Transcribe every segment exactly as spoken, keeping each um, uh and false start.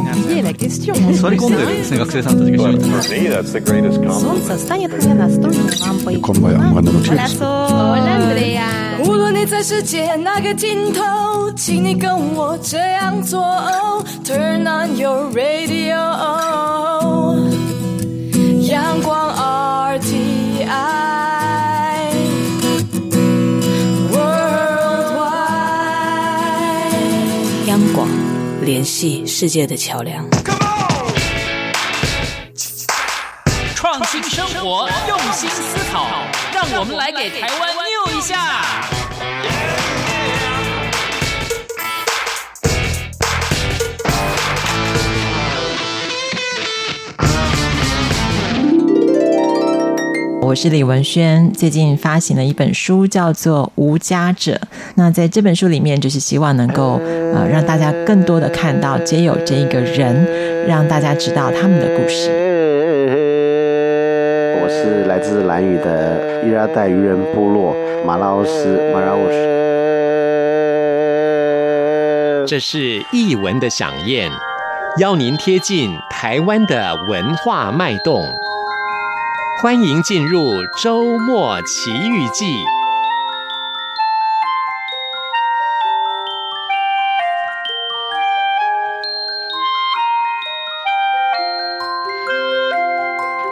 oublier la question. Солнце станет мне настольной лампой. Hola Andrea. 无论你在世界哪个尽头，请你跟我这样做。Oh, turn on your radio. Oh, 阳光 R T I Worldwide。央广，联系世界的桥梁。创新生活，用心思考，让我们来给台湾牛一下。我是李文轩，最近发行了一本书叫做《无家者》，那在这本书里面就是希望能够、呃、让大家更多的看到街友这一个人，让大家知道他们的故事。我是来自兰屿的伊拉代渔人部落马拉奥斯马拉奥斯，这是艺文的饗宴，邀您贴近台湾的文化脉动，欢迎进入周末奇遇记。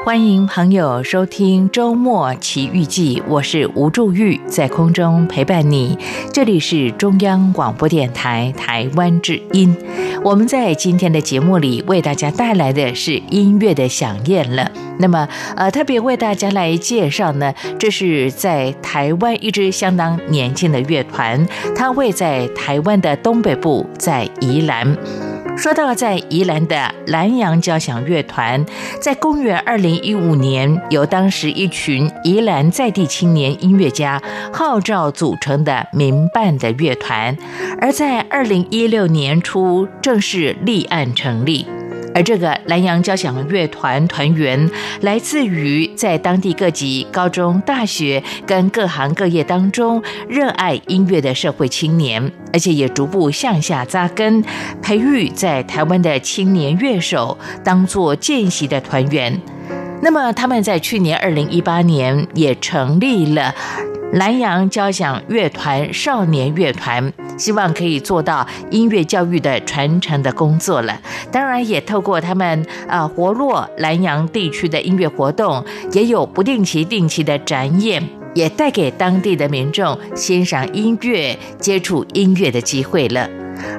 欢迎朋友收听周末奇遇记，我是吴祝玉，在空中陪伴你。这里是中央广播电台台湾之音。我们在今天的节目里为大家带来的是音乐的饗宴了。那么呃，特别为大家来介绍呢，这是在台湾一支相当年轻的乐团，它位在台湾的东北部，在宜兰。说到在宜兰的南洋交响乐团，在公元二零一五年，由当时一群宜兰在地青年音乐家号召组成的民办的乐团，而在二零一六年初正式立案成立。而这个南洋交响乐团团员来自于在当地各级高中、大学跟各行各业当中热爱音乐的社会青年，而且也逐步向下扎根，培育在台湾的青年乐手，当作见习的团员。那么他们在去年二零一八年也成立了南洋交响乐团少年乐团，希望可以做到音乐教育的传承的工作了。当然也透过他们、呃、活络南洋地区的音乐活动，也有不定期定期的展演，也带给当地的民众欣赏音乐、接触音乐的机会了。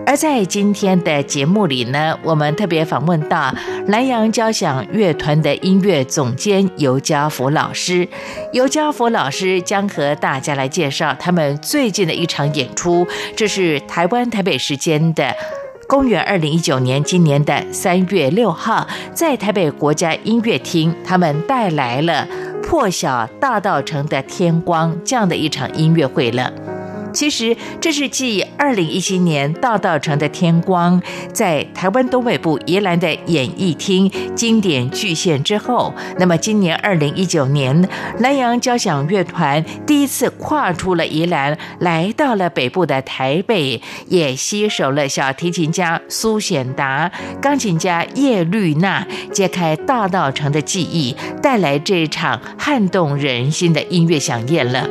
而在今天的节目里呢，我们特别访问到南洋交响乐团的音乐总监尤家福老师。尤家福老师将和大家来介绍他们最近的一场演出，这是台湾台北时间的公元二零一九年，今年的三月六号，在台北国家音乐厅，他们带来了《破晓大稻埕的天光》这样的一场音乐会了。其实这是继二零一七年大稻埕的天光在台湾东北部宜兰的演艺厅经典巨献之后，那么今年二零一九年南洋交响乐团第一次跨出了宜兰，来到了北部的台北，也携手了小提琴家苏显达、钢琴家叶绿娜，揭开大稻埕的记忆，带来这场撼动人心的音乐饗宴了。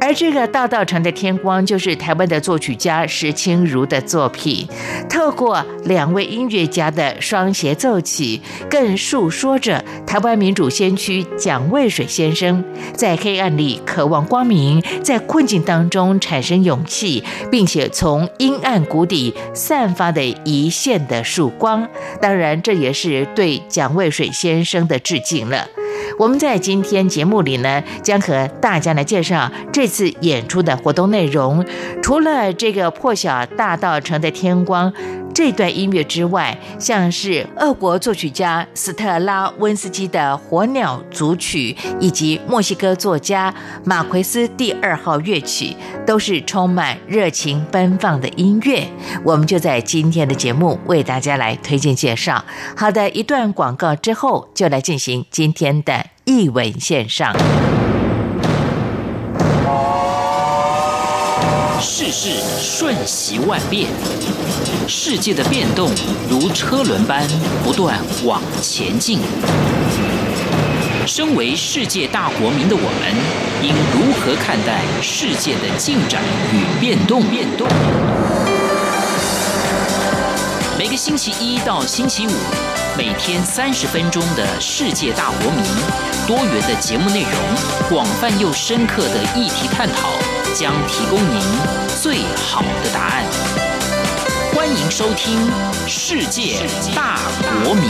而这个大稻埕的天光就是台湾的作曲家石清如的作品，透过两位音乐家的双协奏曲，更述说着台湾民主先驱蒋渭水先生在黑暗里渴望光明，在困境当中产生勇气，并且从阴暗谷底散发的一线的曙光。当然这也是对蒋渭水先生的致敬了。我们在今天节目里呢，将和大家来介绍这次演出的活动内容。除了这个破晓大稻埕的天光这段音乐之外，像是俄国作曲家斯特拉温斯基的火鸟组曲，以及墨西哥作家马奎斯第二号乐曲，都是充满热情奔放的音乐，我们就在今天的节目为大家来推荐介绍。好的，一段广告之后就来进行今天的艺文线上。世事瞬息万变，世界的变动如车轮般不断往前进。身为世界大国民的我们，应如何看待世界的进展与变动？变动。每个星期一到星期五，每天三十分钟的《世界大国民》，多元的节目内容，广泛又深刻的议题探讨，将提供您最好的答案。欢迎收听《世界大国民》。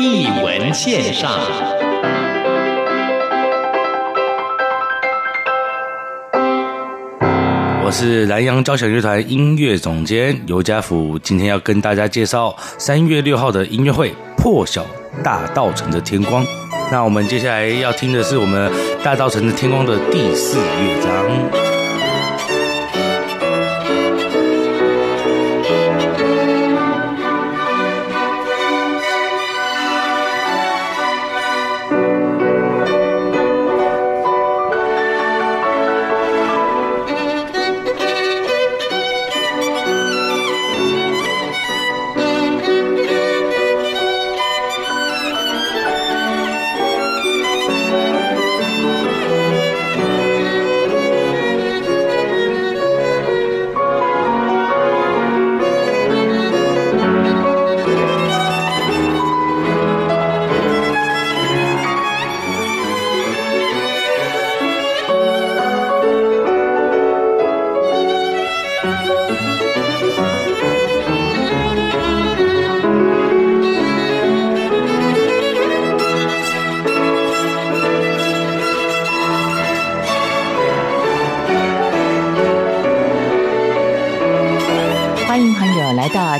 艺文线上，我是南洋交响乐团音乐总监尤家福，今天要跟大家介绍三月六号的音乐会《破晓大稻埕的天光》。那我们接下来要听的是我们《大稻埕的天光》的第四乐章。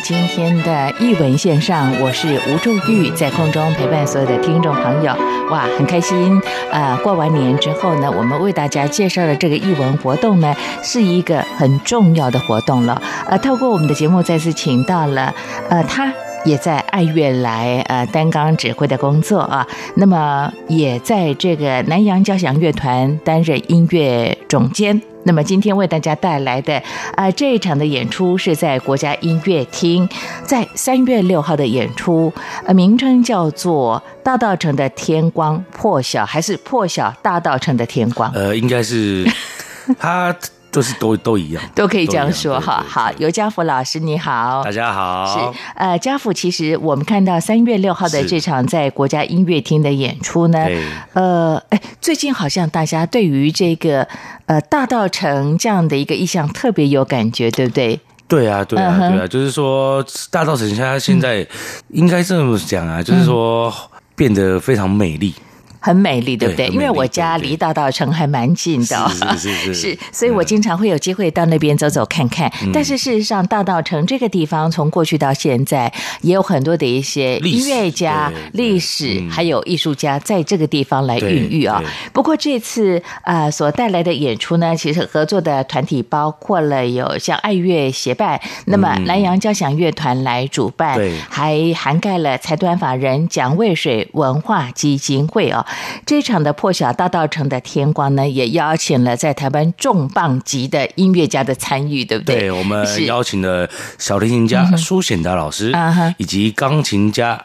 今天的艺文线上，我是吴仲玉，在空中陪伴所有的听众朋友。哇，很开心！呃，过完年之后呢，我们为大家介绍的这个艺文活动呢，是一个很重要的活动了。呃，透过我们的节目，再次请到了呃他。也在爱乐来呃担纲指挥的工作啊，那么也在这个南洋交响乐团担任音乐总监。那么今天为大家带来的啊、呃、这一场的演出是在国家音乐厅，在三月六号的演出，呃名称叫做《大稻埕的天光》破晓，还是破晓大稻埕的天光？呃，应该是他。就是都都一样，都可以这样说哈。好，尤家福老师你好，大家好。是呃，家福，其实我们看到三月六号的这场在国家音乐厅的演出呢，呃，哎，最近好像大家对于这个呃大稻埕这样的一个意象特别有感觉，对不对？对啊，对啊，对啊， uh-huh. 就是说大稻埕它现在、嗯、应该这么讲啊，就是说、嗯、变得非常美丽。很美丽，对不 对, 对？因为我家离大稻埕还蛮近的、哦，是是 是, 是，所以我经常会有机会到那边走走看看。嗯、但是事实上，大稻埕这个地方从过去到现在，也有很多的一些音乐家、历 史, 历史、嗯、还有艺术家在这个地方来孕育啊、哦。不过这次啊、呃、所带来的演出呢，其实合作的团体包括了有像爱乐协办，那么南洋交响乐团来主办，嗯、还涵盖了财团法人蒋渭水文化基金会啊、哦。这场的破晓大稻埕的天光呢，也邀请了在台湾重磅级的音乐家的参与，对不对？对，我们邀请了小提琴家苏显达老师、嗯、以及钢琴家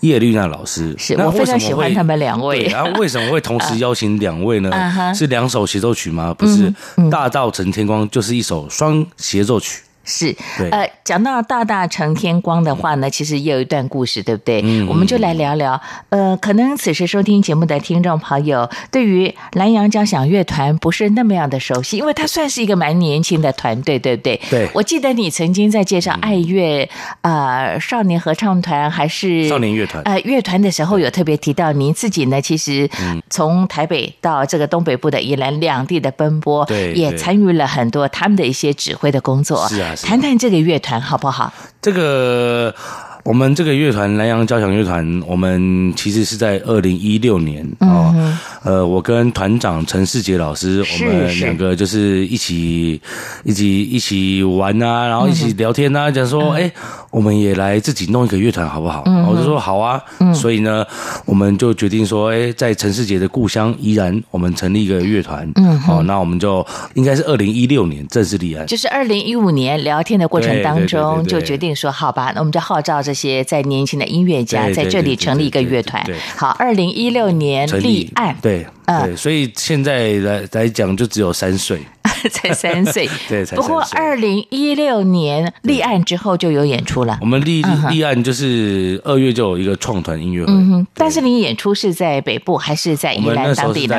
叶绿娜老师。是我非常喜欢他们两位。然后为什么会同时邀请两位呢？啊、是两首协奏曲吗？不是，嗯、大稻埕天光就是一首双协奏曲。是，呃，讲到大稻埕天光的话呢，其实也有一段故事，对不对？嗯、我们就来聊聊。呃，可能此时收听节目的听众朋友，对于南洋交响乐团不是那么样的熟悉，因为它算是一个蛮年轻的团队，对不对？对。我记得你曾经在介绍爱乐、嗯、呃少年合唱团还是少年乐团呃乐团的时候，有特别提到您自己呢，其实从台北到这个东北部的宜兰两地的奔波，对，也参与了很多他们的一些指挥的工作。是啊。谈谈这个乐团好不好？这个我们这个乐团南洋交响乐团，我们其实是在二零一六年哦、嗯，呃，我跟团长陈世杰老师，我们两个就是一起一起一起玩啊，然后一起聊天啊，讲说，哎、嗯欸，我们也来自己弄一个乐团好不好？嗯、我就说好啊。嗯、所以呢，我们就决定说，哎，在陈世杰的故乡宜兰，我们成立一个乐团。嗯，哦，那我们就应该是二零一六年正式立案，就是二零一五年聊天的过程当中，对对对对对就决定说，好吧，那我们就号召这些在年轻的音乐家在这里成立一个乐团。对对对对对对好，二零一六年立案。对。对，所以现在来来讲就只有三岁，才三岁。对，才三岁。不过二零一六年立案之后就有演出了。我们立立案就是二月就有一个创团音乐会。嗯，但是你演出是在北部还是在宜兰当地呢？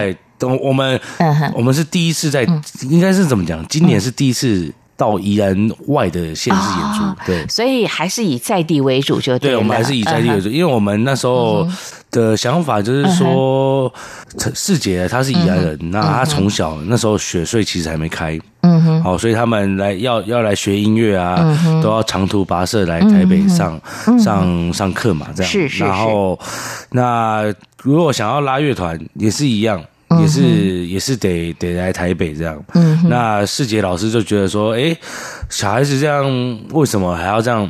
我们我们是第一次在，应该是怎么讲？今年是第一次到宜兰外的县市演出，对，所以还是以在地为主就对了。对，我们还是以在地为主，因为我们那时候的想法就是说，世杰他是宜兰人，那他从小那时候雪隧其实还没开，嗯哼，好，所以他们来要要来学音乐啊，都要长途跋涉来台北上上上课嘛，这样是是。然后那如果想要拉乐团也是一样。也是也是得得来台北这样，嗯、那世杰老师就觉得说，哎、欸，小孩子这样为什么还要这样？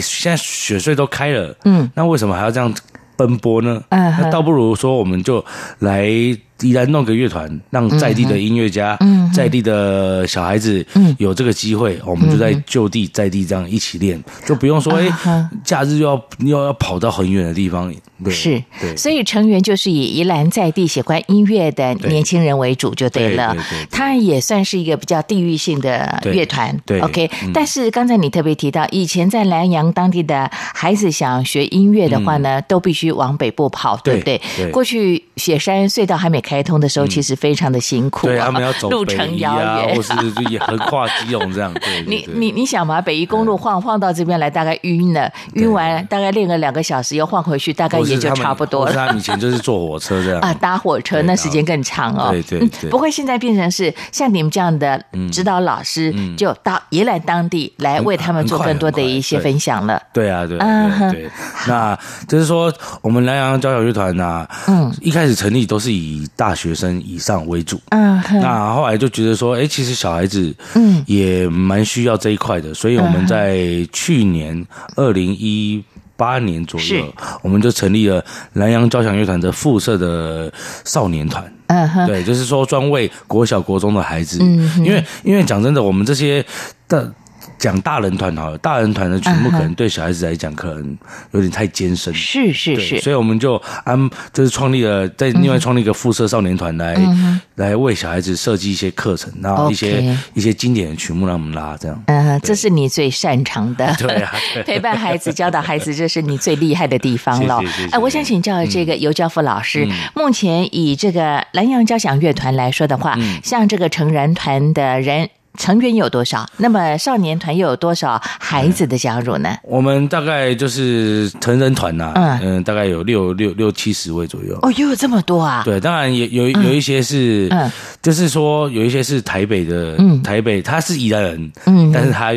现在雪隧都开了，嗯，那为什么还要这样奔波呢？嗯、那倒不如说我们就来宜兰弄个乐团，让在地的音乐家、嗯、在地的小孩子有这个机会，嗯、我们就在就地在地这样一起练，就不用说哎、欸，假日又要又要跑到很远的地方。是，所以成员就是以宜兰在地喜欢音乐的年轻人为主就对了。对对对对对他也算是一个比较地域性的乐团。对对 OK，、嗯、但是刚才你特别提到，以前在南洋当地的孩子想学音乐的话呢，嗯、都必须往北部跑，对不对？对对过去雪山隧道还没开通的时候，嗯、其实非常的辛苦、啊，对，他们要走北宜啊、路程遥远，或是也横跨基隆这样。对对对你你你想嘛，北宜公路晃晃到这边来，大概晕了，晕完大概练个两个小时，又晃回去，大概。也就差不多了。他们以前就是坐火车这样啊，搭火车那时间更长哦。对对对、嗯，不会现在变成是像你们这样的指导老师，嗯、就到宜兰当地来为他们做更多的一些分享了。对, 对啊，对啊 对, 对, 对。那就是说，我们南洋交响乐团啊，嗯，一开始成立都是以大学生以上为主。嗯，那后来就觉得说，哎，其实小孩子嗯也蛮需要这一块的，所以我们在去年二零一。八年左右，我们就成立了南洋交响乐团的附设的少年团。嗯哼，对，就是说专为国小国中的孩子，嗯、因为因为讲真的，我们这些的。讲大人团好了，大人团的曲目可能对小孩子来讲可能有点太艰深，是是是，所以我们就安就是创立了，在另外创立一个附设少年团来、嗯、来为小孩子设计一些课程，然后一些、okay. 一些经典的曲目让我们拉这样。嗯、呃，这是你最擅长的，对啊，对陪伴孩子、教导孩子，这是你最厉害的地方了。哎、呃，我想请教这个尤教父老师，嗯、目前以这个南洋交响乐团来说的话，嗯、像这个成人团的人。成员有多少？那么少年团又有多少孩子的加入呢？嗯、我们大概就是成人团呐、啊，嗯、呃，大概有六六六七十位左右。哦，又有这么多啊！对，当然也有有一些是，嗯、就是说有一些是台北的，嗯、台北他是宜兰人，嗯，但是他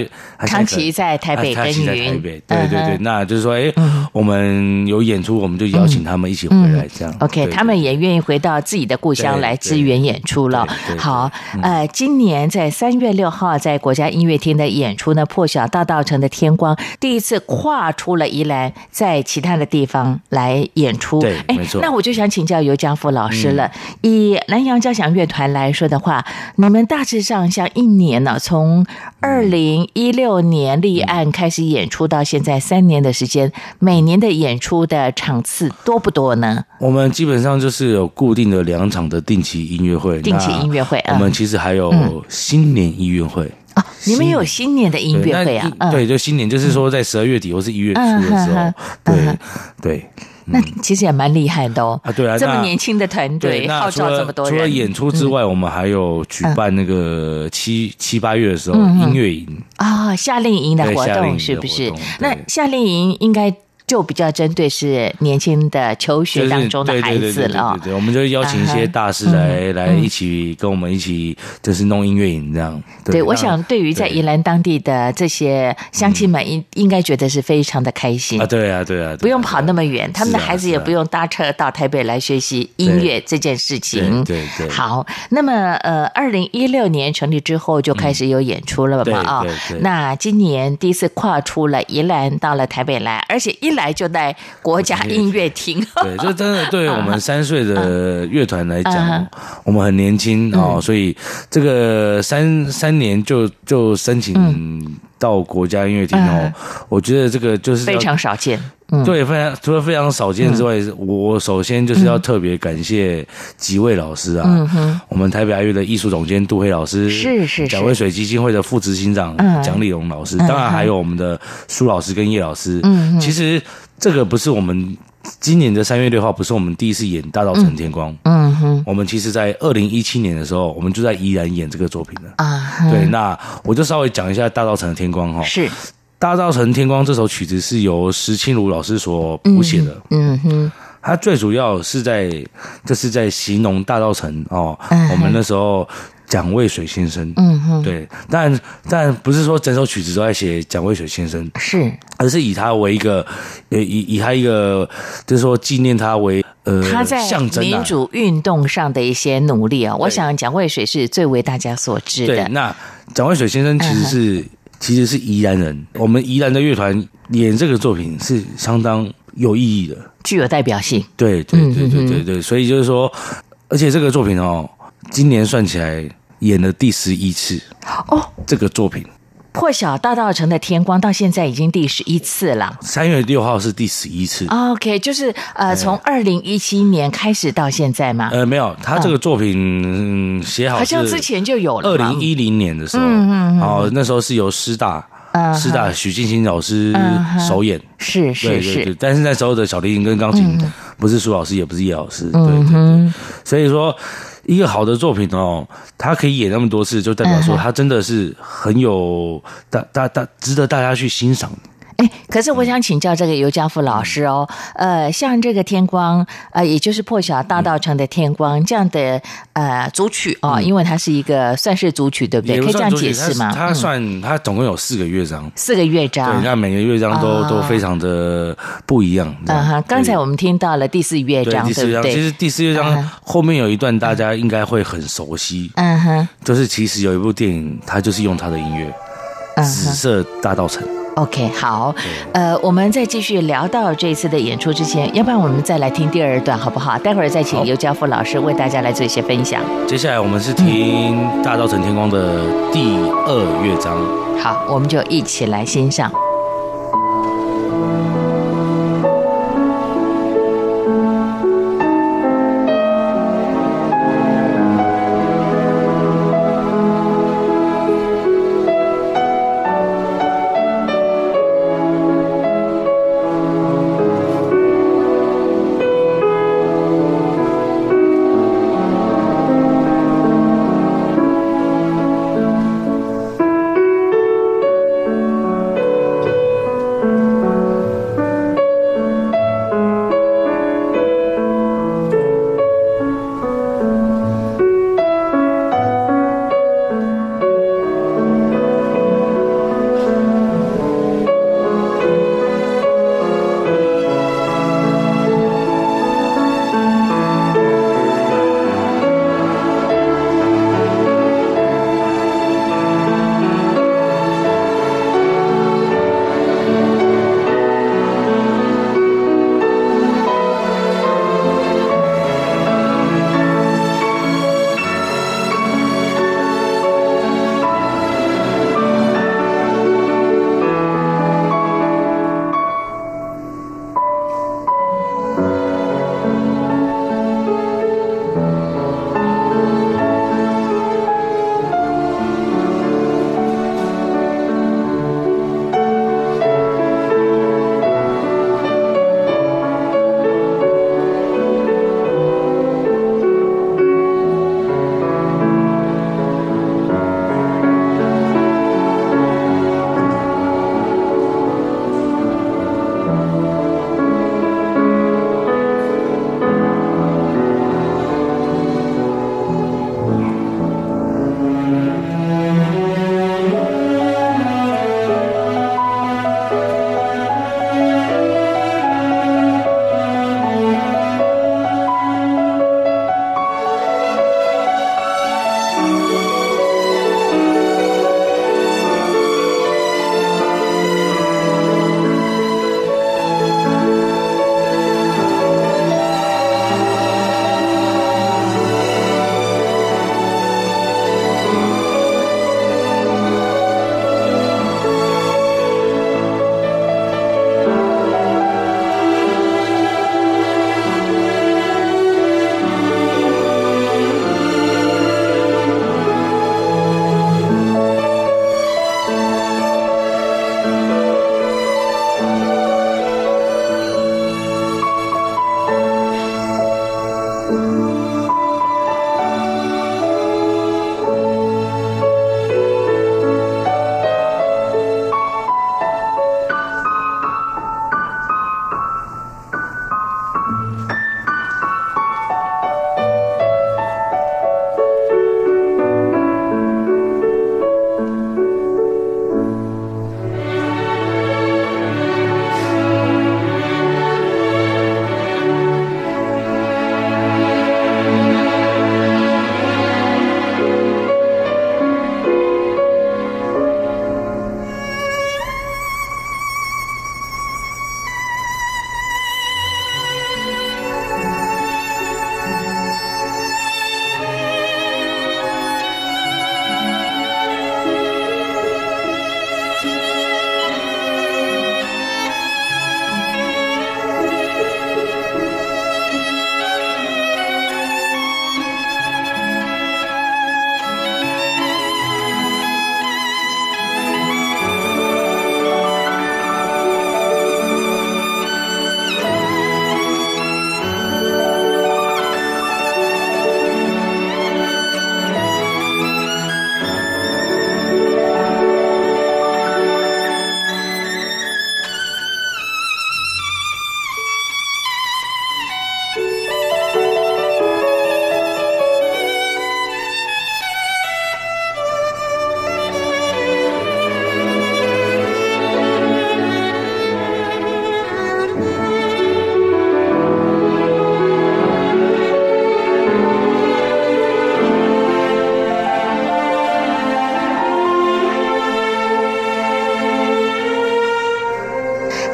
长期在台北耕耘，对对对，嗯、那就是说，哎，嗯、我们有演出，我们就邀请他们一起回来，这样。嗯嗯、OK， 对对对他们也愿意回到自己的故乡来支援演出了。好，呃，今年在三月。六号在国家音乐厅的演出呢，破晓大稻埕的天光，第一次跨出了宜兰，在其他的地方来演出。对，没错。那我就想请教尤教父老师了。嗯、以南洋交响乐团来说的话，你们大致上像一年呢、啊，从二零一六年立案开始演出到现在三年的时间，每年的演出的场次多不多呢？我们基本上就是有固定的两场的定期音乐会，定期音乐会。我们其实还有新年音乐会、嗯哦、你们有新年的音乐会啊？对，对，就新年，就是说在十二月底或是一月初的时候，嗯、对、嗯、对。那其实也蛮厉害的哦！啊，对啊，这么年轻的团队号召这么多人，除了演出之外，我们还有举办那个七七八月的时候音乐营啊，夏令营的活动是不是？那夏令营应该就比较针对是年轻的求学当中的孩子了、哦就是、对, 对, 对, 对, 对, 对, 对, 对, 对, 对, 对我们就邀请一些大师来、嗯、来一起跟我们一起就是弄音乐营这样 对, 对我想对于在宜兰当地的这些乡亲们应该觉得是非常的开心、嗯、啊对啊对 啊, 对啊不用跑那么远、啊、他们的孩子也不用搭车到台北来学习音乐这件事情对 对, 对, 对好那么呃， 二零一六年成立之后就开始有演出了嘛、嗯、对对对那今年第一次跨出了宜兰到了台北来而且一来就在国家音乐厅对这真的对我们三岁的乐团来讲、啊、我们很年轻、嗯哦、所以这个三三年就就申请到国家音乐厅、嗯、我觉得这个就是非常少见嗯、对，非常除了非常少见之外、嗯，我首先就是要特别感谢几位老师啊，嗯嗯、我们台北爱乐的艺术总监杜辉老师，是是蒋渭水基金会的副执行长蒋丽蓉老师、嗯，当然还有我们的苏老师跟叶老师。嗯，其实这个不是我们。今年的三月六号不是我们第一次演《大稻埕天光》嗯，嗯哼，我们其实在二零一七年的时候，我们就在宜兰演这个作品了啊、嗯。对，那我就稍微讲一下《大稻埕天光》哈，是。大稻埕天光这首曲子是由石清如老师所谱写的，嗯哼，他最主要是在就是在形容大稻埕哦、嗯，我们那时候蒋渭水先生，嗯哼，对，但但不是说整首曲子都在写蒋渭水先生，是，而是以他为一个，以以他一个就是说纪念他为。呃、他在民主运动上的一些努力啊、哦，我想蒋渭水是最为大家所知的。对，那蒋渭水先生其实是。嗯其实是宜兰人，我们宜兰的乐团演这个作品是相当有意义的，具有代表性。对对对对对对，所以就是说，而且这个作品哦，今年算起来演了第十一次哦，这个作品。破晓大稻埕的天光到现在已经第十一次了，三月六号是第十一次。OK， 就是呃，从二零一七年开始到现在嘛。呃，没有，他这个作品、嗯、写好是好像之前就有了，二零一零年的时候，嗯嗯，哦，那时候是由师大。师大许进兴老师首演，是是是，但是那时候的小提琴跟钢琴不是苏老师，也不是叶老师，对对对，所以说一个好的作品哦，他可以演那么多次，就代表说他真的是很有大大大值得大家去欣赏。哎，可是我想请教这个尤家富老师哦，呃，像这个天光，呃，也就是破晓大稻埕的天光这样的呃组曲哦，因为它是一个算是组曲对不对？可以这样解释吗？它算它总共有四个乐章，四个乐章，对，那每个乐章都、哦、都非常的不一样。啊哈，刚才我们听到了第四乐章， 对, 对, 对不对？其实第四乐章、嗯、后面有一段大家应该会很熟悉，嗯哼，就是其实有一部电影，它就是用它的音乐，嗯《紫色大稻埕》。OK， 好，呃，我们再继续聊到这一次的演出之前，要不然我们再来听第二段好不好？待会儿再请尤家富老师为大家来做一些分享。接下来我们是听《大稻埕天光》的第二乐章、嗯。好，我们就一起来欣赏。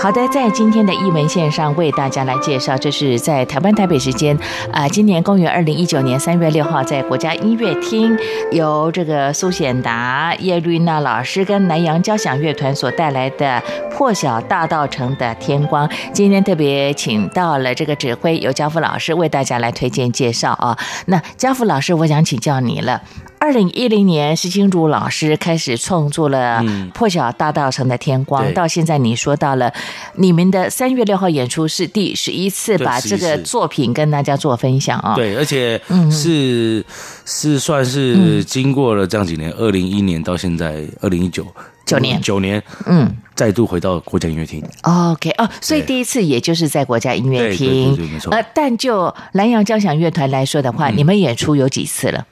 好的，在今天的艺文线上为大家来介绍，这是在台湾台北时间啊、呃，今年公元二零一九年三月六号，在国家音乐厅由这个苏显达、叶绿娜老师跟南洋交响乐团所带来的《破晓大稻埕的天光》。今天特别请到了这个指挥由家福老师为大家来推荐介绍啊。那家福老师，我想请教你了。二零一零年，施清如老师开始创作了《破晓大稻埕的天光》，嗯，到现在你说到了你们的三月六号演出是第十一次把这个作品跟大家做分享啊，哦。对，而且是，嗯，是算是经过了这样几年，二零一一年到现在二零一九九年九年，嗯。再度回到国家音乐厅 ，OK 哦，所以第一次也就是在国家音乐厅，呃，但就南洋交响乐团来说的话，嗯，你们演出有几次了？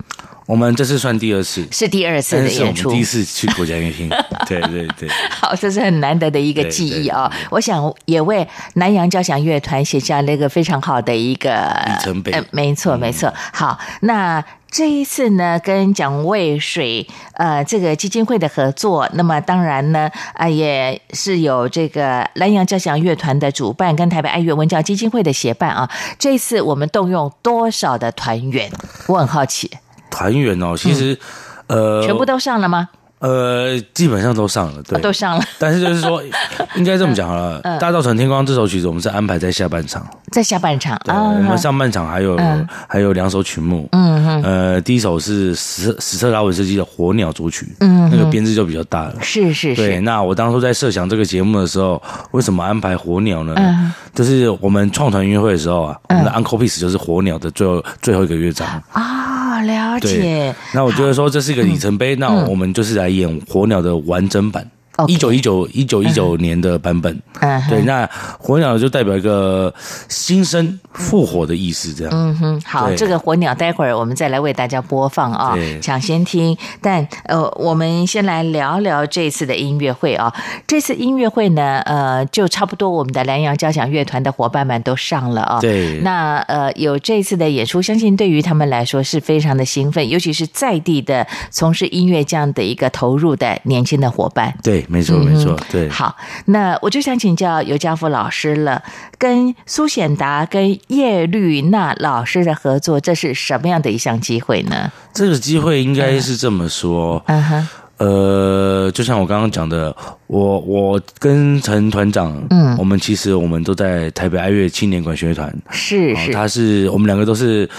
我们这次算第二次，是第二次的演出，我们第一次去国家音乐厅，对对对。好，这是很难得的一个记忆啊，哦！我想也为南洋交响乐团写下了一个非常好的一个里程碑，呃，没错没错。好，那这一次呢，跟蒋渭水呃这个基金会的合作，那么当然呢，啊、呃、也是有这个南洋交响乐团的主办，跟台北爱乐文教基金会的协办啊。这一次我们动用多少的团员？我很好奇。团员哦，其实、嗯、呃，全部都上了吗？呃，基本上都上了，对，哦、都上了。但是就是说，应该这么讲好了，嗯《大稻埕天光》这首曲子我们是安排在下半场，在下半场啊、哦。我们上半场还有、嗯、还有两首曲目，嗯呃，第一首是史史特拉文斯基的《火鸟》组曲，嗯，那个编制就比较大了，是是是。对，那我当初在设想这个节目的时候，为什么安排《火鸟》呢？嗯，就是我们创团音乐会的时候啊，我们的 Uncle Piece 就是《火鸟》的最后最后一个乐章啊。了解，那我觉得说这是一个里程碑，嗯、那我们就是来演火鸟的完整版，一九一九一九一九年的版本。嗯、对，那火鸟就代表一个新生复活的意思，这样。嗯哼，好，这个火鸟待会儿我们再来为大家播放啊、哦，抢先听。但呃，我们先来聊聊这次的音乐会啊、哦，这次音乐会呢，呃，就差不多我们的南洋交响乐团的伙伴们都上了啊、哦。对。那呃，有这次的演出，相信对于他们来说是非常的兴奋，尤其是在地的从事音乐这样的一个投入的年轻的伙伴。对。没错，没错，对。好，那我就想请教尤家福老师了，跟苏显达、跟叶绿娜老师的合作，这是什么样的一项机会呢？这个机会应该是这么说，嗯哼，呃，就像我刚刚讲的，我我跟陈团长，嗯，我们其实我们都在台北爱乐青年管弦乐团，是是，他是我们两个都是，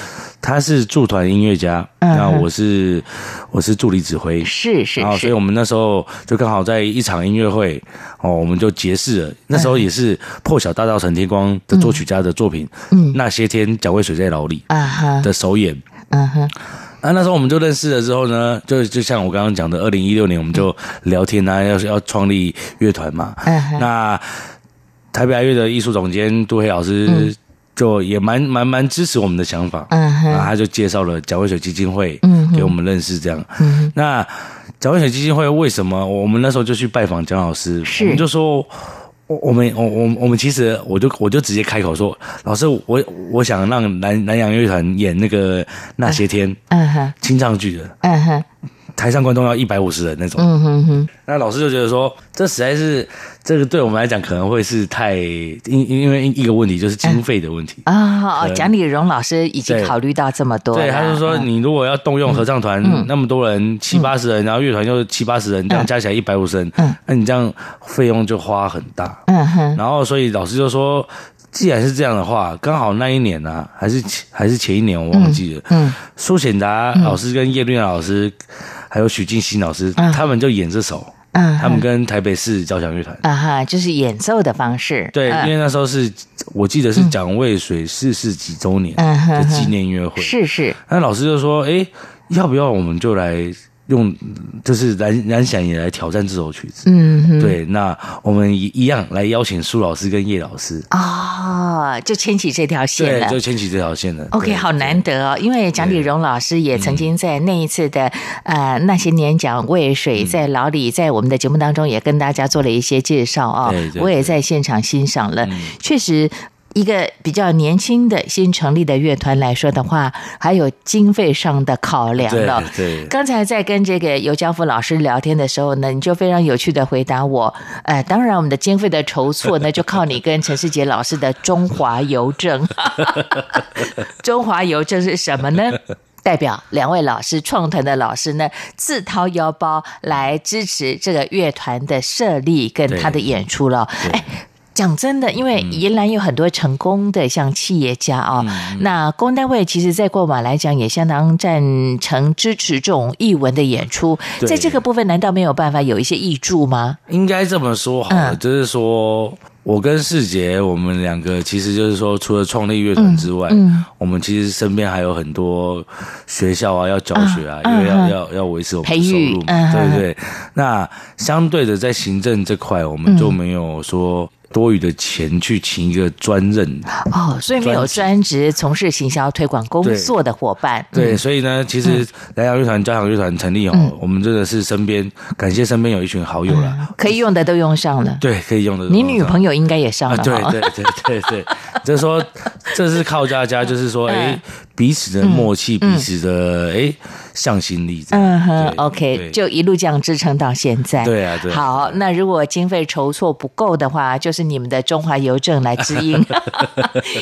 他是驻团音乐家。那我是我是助理指挥，是是，然后所以我们那时候就刚好在一场音乐会哦，我们就结识了。那时候也是破晓大稻埕天光的作曲家的作品，嗯，那些天蒋渭水在牢里的首演，嗯哼。那那时候我们就认识了之后呢，就就像我刚刚讲的，二零一六年我们就聊天啊，要要创立乐团嘛。那台北爱乐的艺术总监杜黑老师。就也蛮蛮蛮支持我们的想法，嗯哼，然后他就介绍了蒋渭水基金会，嗯，给我们认识这样。嗯，那蒋渭水基金会为什么我们那时候就去拜访蒋老师？是，我们就说，我我们我我我们其实我就我就直接开口说，老师，我我想让南南洋乐团演那个那些天，嗯哼，清唱剧的，嗯哼。台上观众要一百五十人那种，嗯哼哼。那老师就觉得说，这实在是这个对我们来讲可能会是太，因因为一个问题就是经费的问题啊。蒋、嗯哦、李荣老师已经考虑到这么多了，对，他就说你如果要动用合唱团、嗯、那么多人，七八十人，然后乐团又七八十人，这样加起来一百五十人，嗯，那你这样费用就花很大，嗯哼。然后所以老师就说。既然是这样的话，刚好那一年啊，还是还是前一年，我忘记了。嗯，嗯苏显达老师跟叶绿娜老师，嗯、还有许静欣老师、嗯，他们就演这首。嗯，他们跟台北市交响乐团啊哈，就是演奏的方式。对，嗯、因为那时候是我记得是蒋渭水逝世几周年的纪念音乐会。嗯嗯嗯、是是。那老师就说：“哎、欸，要不要我们就来？”用就是南南翔也来挑战这首曲子，嗯，对，那我们一样来邀请苏老师跟叶老师啊、哦，就牵起这条线了，对，就牵起这条线了。OK， 好难得哦，因为蒋李荣老师也曾经在那一次的呃那些年蒋渭水在牢里，在我们的节目当中也跟大家做了一些介绍啊、哦，我也在现场欣赏了，嗯、确实。一个比较年轻的新成立的乐团来说的话，还有经费上的考量了。对对，刚才在跟这个尤江福老师聊天的时候呢，你就非常有趣的回答我，呃，当然我们的经费的筹措呢，就靠你跟陈世杰老师的中华邮政。中华邮政是什么呢？代表两位老师创团的老师呢，自掏腰包来支持这个乐团的设立跟他的演出了。哎，讲真的，因为宜兰有很多成功的像企业家啊、哦嗯，那公单位其实在过往来讲也相当赞成支持这种艺文的演出，在这个部分难道没有办法有一些挹注吗？应该这么说好了、嗯、就是说我跟世杰我们两个其实就是说除了创立乐团之外、嗯嗯、我们其实身边还有很多学校啊要教学啊、嗯、因为要、嗯、要要维持我们的收入嘛、嗯、对不对？那相对的在行政这块我们就没有说、嗯多余的钱去请一个专任哦，所以没有专职从事行销推广工作的伙伴。对，嗯、对，所以呢，其实南洋乐团、交响乐团成立哦、嗯，我们真的是身边感谢身边有一群好友啦、嗯，可以用的都用上了。对，可以用的都用上了。你女朋友应该也上了、啊。对对对对对，就是说这是靠家家，就是说哎、嗯，彼此的默契，嗯、彼此的哎向心力。嗯哼 ，OK， 就一路这样支撑到现在。对啊，对。好，那如果经费筹措不够的话，就是。是你们的中华邮政来指引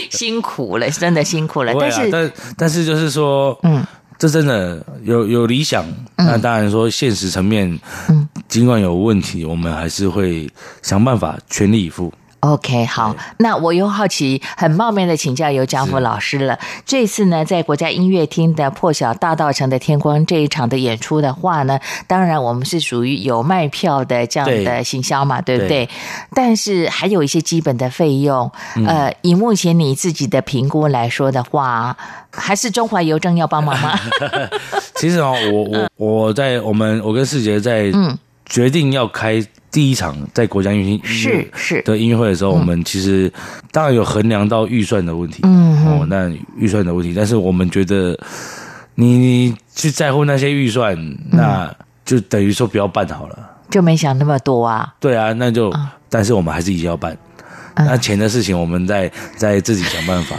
辛苦了，真的辛苦了。啊、但是但，但是就是说，嗯，这真的有有理想、嗯，那当然说现实层面，嗯，尽管有问题，我们还是会想办法全力以赴。OK， 好，那我又好奇，很冒昧的请教尤江福老师了。这次呢，在国家音乐厅的破晓大道城的天光这一场的演出的话呢，当然我们是属于有卖票的这样的行销嘛， 对, 对不 对, 对？但是还有一些基本的费用、嗯，呃，以目前你自己的评估来说的话，还是中华邮政要帮忙吗？其实哦，我我我在我们我跟世杰在决定要开。第一场在国家音乐的音乐会的时候，我们其实当然有衡量到预算的问题，嗯，哦，那预算的问题，但是我们觉得你你去在乎那些预算，那就等于说不要办好了，就没想那么多啊。对啊，那就，嗯、但是我们还是一定要办。那钱的事情，我们再再自己想办法。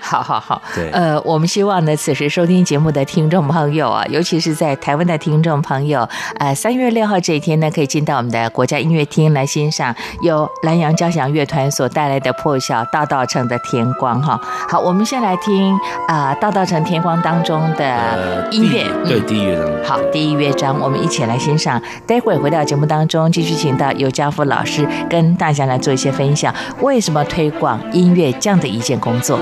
好好好，对，呃，我们希望呢，此时收听节目的听众朋友啊，尤其是在台湾的听众朋友，呃，三月六号这一天呢，可以进到我们的国家音乐厅来欣赏由南洋交响乐团所带来的破晓大稻埕的天光哈。好，我们先来听啊、呃、大稻埕天光当中的音乐，呃、对，第一乐章、嗯。好，第一乐章，我们一起来欣赏。待会回到节目当中，继续请到尤家福老师跟大家来做一些分享。为什么推广音乐这样的一件工作？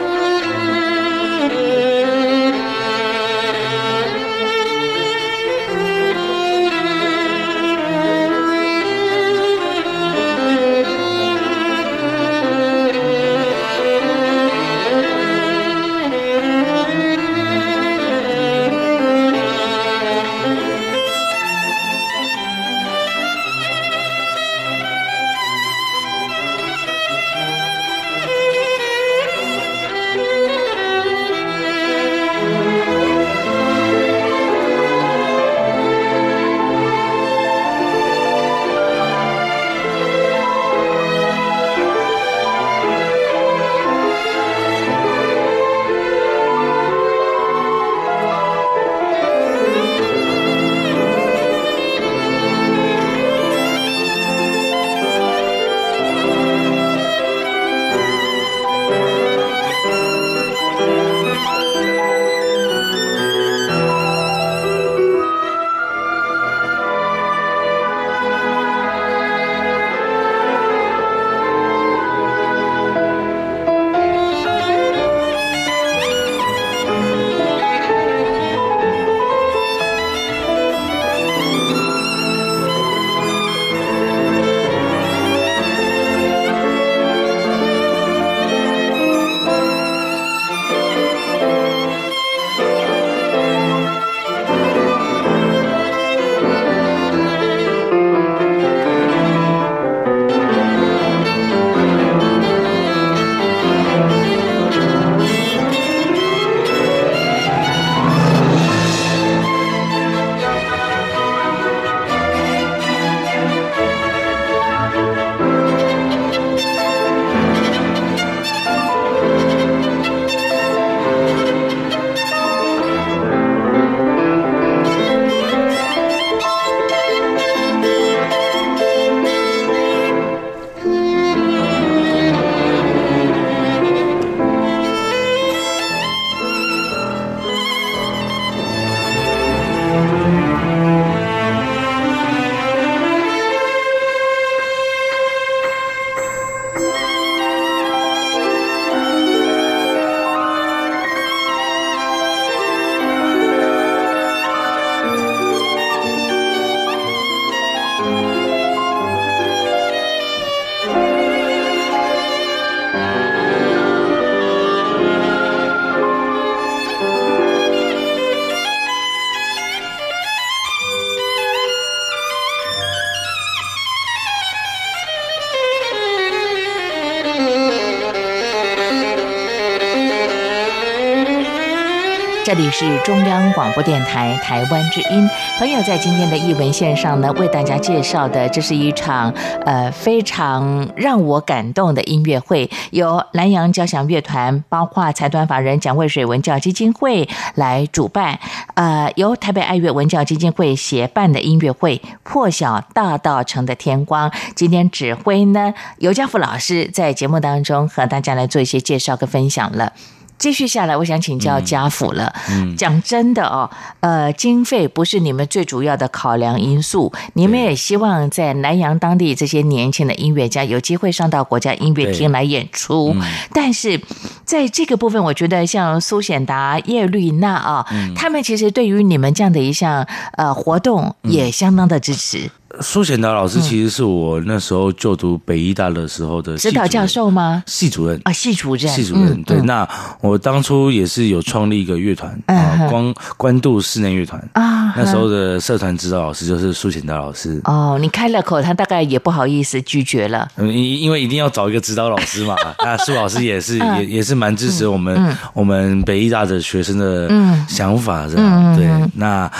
这里是中央广播电台台湾之音。朋友在今天的艺文线上呢，为大家介绍的这是一场呃非常让我感动的音乐会，由南洋交响乐团包括财团法人蒋渭水文教基金会来主办，呃，由台北爱乐文教基金会协办的音乐会《破晓大稻埕的天光》。今天指挥呢尤家富老师在节目当中和大家来做一些介绍跟分享了。继续下来，我想请教家富了。嗯嗯、讲真的哦，呃，经费不是你们最主要的考量因素，你们也希望在南洋当地这些年轻的音乐家有机会上到国家音乐厅来演出。嗯、但是在这个部分，我觉得像苏显达、叶绿娜啊，嗯、他们其实对于你们这样的一项呃活动也相当的支持。嗯苏显达老师其实是我那时候就读北医大的时候的指导教授吗？系主任啊，系主任，系主任。嗯、对，嗯、那我当初也是有创立一个乐团、嗯、啊，光关渡室内乐团啊。那时候的社团指导老师就是苏显达老师。哦，你开了口，他大概也不好意思拒绝了。嗯，因为一定要找一个指导老师嘛。那苏老师也是、嗯、也也是蛮支持我们、嗯、我们北医大的学生的想法这样。嗯、对，那。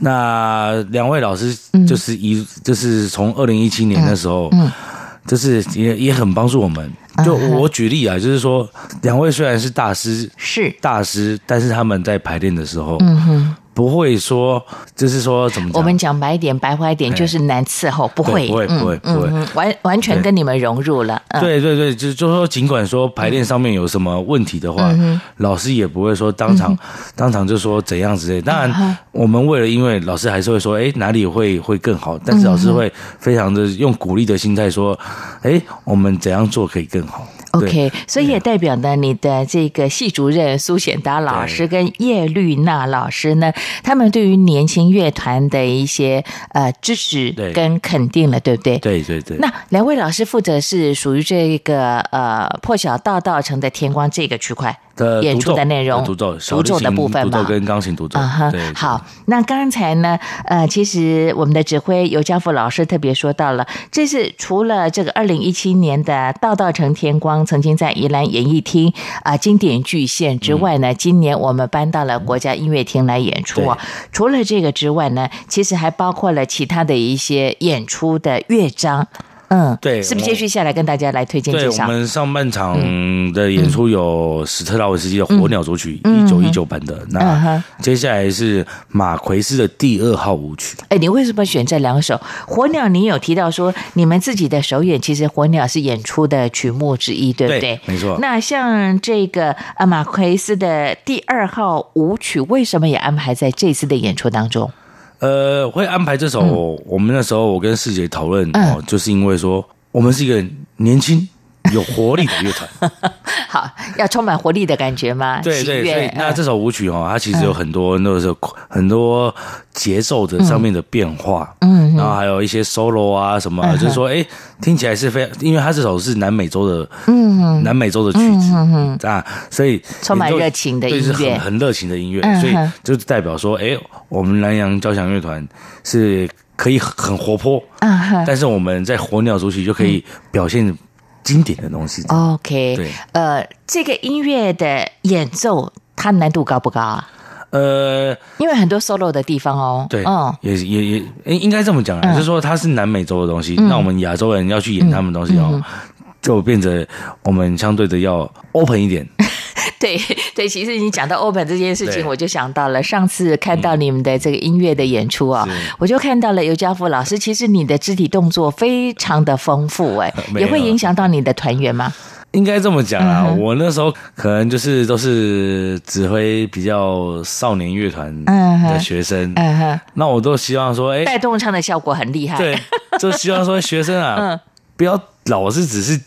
那两位老师就是一、嗯、就是从二零一七年的时候，嗯嗯、就是也也很帮助我们。就我举例啊，就是说两位虽然是大师，是大师，但是他们在排练的时候，嗯哼。不会说，就是说怎么讲？我们讲白一点、白话一点，就是难伺候，不会，不会，不会，不会，完完全跟你们融入了。对对对，就就是说，尽管说排练上面有什么问题的话，嗯、老师也不会说当场、嗯、当场就说怎样之类。当然，我们为了因为老师还是会说，哎，哪里会会更好，但是老师会非常的用鼓励的心态说，哎，我们怎样做可以更好。OK， 所以也代表呢，你的这个系主任苏显达老师跟叶绿娜老师呢，他们对于年轻乐团的一些呃支持跟肯定了， 对， 对不对？对对对。那两位老师负责是属于这个呃破晓大稻埕的天光这个区块。演出的内容，独奏、独奏的部分吧，独奏跟钢琴独奏。Uh-huh, 对，好，那刚才呢，呃，其实我们的指挥尤家富老师特别说到了，这是除了这个二零一七年的大稻埕天光曾经在宜兰演艺厅啊、呃、经典巨献之外呢，嗯、今年我们搬到了国家音乐厅来演出啊。除了这个之外呢，其实还包括了其他的一些演出的乐章。嗯，对，是不是接续下来跟大家来推荐介绍？对，我们上半场的演出有史特拉文斯基的《火鸟组曲》，一九一九版的。嗯、那接下来是马奎斯的第二号舞曲。哎，你为什么选这两首？《火鸟》你有提到说你们自己的首演，其实《火鸟》是演出的曲目之一，对不对？对，没错。那像这个呃马奎斯的第二号舞曲，为什么也安排在这次的演出当中？呃，会安排这首。嗯、我们那时候我跟世杰讨论，嗯、哦，就是因为说我们是一个年轻有活力的乐团，好，要充满活力的感觉吗？对对对。那这首舞曲哦，它其实有很多那时候、嗯、很多节奏的上面的变化，嗯，然后还有一些 solo 啊什么，嗯、就是说，哎，听起来是非常，因为它这首是南美洲的，嗯，南美洲的曲子，嗯啊，所以充满热情的音乐，就是很很热情的音乐，嗯、所以就代表说，哎，我们南洋交响乐团是可以很活泼，嗯、但是我们在火鸟组曲就可以表现经典的东西。 OK， 呃，这个音乐的演奏它难度高不高啊？呃，因为很多 solo 的地方哦。对，嗯、也也也应该这么讲，嗯、就是说它是南美洲的东西，嗯、那我们亚洲人要去演他们的东西哦，嗯嗯、就变成我们相对的要 open 一点。对对，其实你讲到 open 这件事情，我就想到了上次看到你们的这个音乐的演出啊，哦，我就看到了尤家富老师，其实你的肢体动作非常的丰富，哎，也会影响到你的团员吗？应该这么讲啦，嗯、我那时候可能就是都是指挥比较少年乐团的学生，嗯嗯、那我都希望说，哎，带动唱的效果很厉害，对，就希望说学生啊，嗯、不要老是只是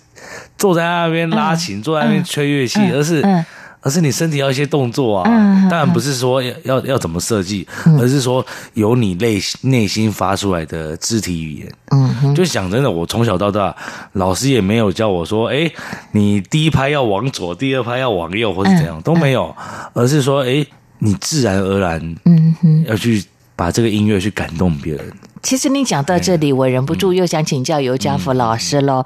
坐在那边拉琴，嗯、坐在那边吹乐器，嗯、而是。嗯而是你身体要一些动作啊，嗯、当然不是说要要要怎么设计，嗯、而是说由你内内心发出来的肢体语言。嗯，就讲真的，我从小到大，老师也没有教我说，哎、欸，你第一拍要往左，第二拍要往右，或是怎样，嗯、都没有，而是说，哎、欸，你自然而然，嗯哼，要去把这个音乐去感动别人。其实你讲到这里，我忍不住又想请教尤家富老师咯。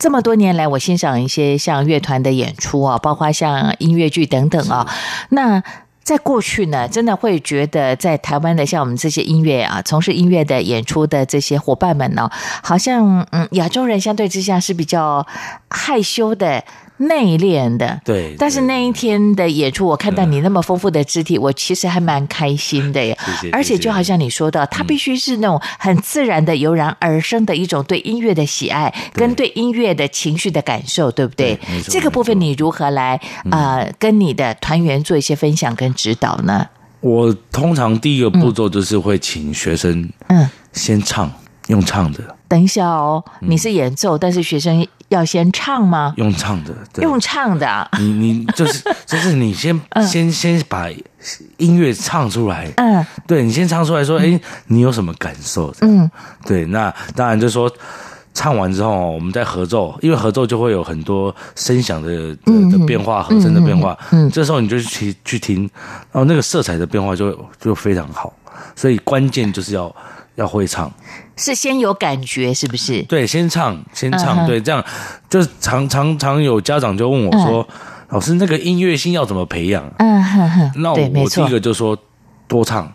这么多年来，我欣赏一些像乐团的演出啊，包括像音乐剧等等啊，那在过去呢，真的会觉得在台湾的像我们这些音乐啊，从事音乐的演出的这些伙伴们呢、哦，好像嗯，亚洲人相对之下是比较害羞的、内敛的。对。对但是那一天的演出，我看到你那么丰富的肢体，嗯、我其实还蛮开心的耶。谢谢。而且就好像你说的，它必须是那种很自然的、油然而生的一种对音乐的喜爱，对跟对音乐的情绪的感受，对不对？对这个部分你如何来啊、呃？跟你的团员做一些分享跟指导呢？我通常第一个步骤就是会请学生，嗯，先唱，用唱的。等一下哦，你是演奏，嗯、但是学生要先唱吗？用唱的，对用唱的、啊。你你就是就是你先先先把音乐唱出来，嗯，对你先唱出来说，哎，你有什么感受？嗯，对，那当然就说。唱完之后，我们再合奏，因为合奏就会有很多声响的的变化、和声的变化。嗯，这时候你就去去听，然后那个色彩的变化就就非常好。所以关键就是要要会唱，是先有感觉，是不是？对，先唱，先唱， uh-huh. 对，这样就是常常常有家长就问我说：“ uh-huh. 老师，那个音乐性要怎么培养？”嗯哼哼，那我第一个就说多唱。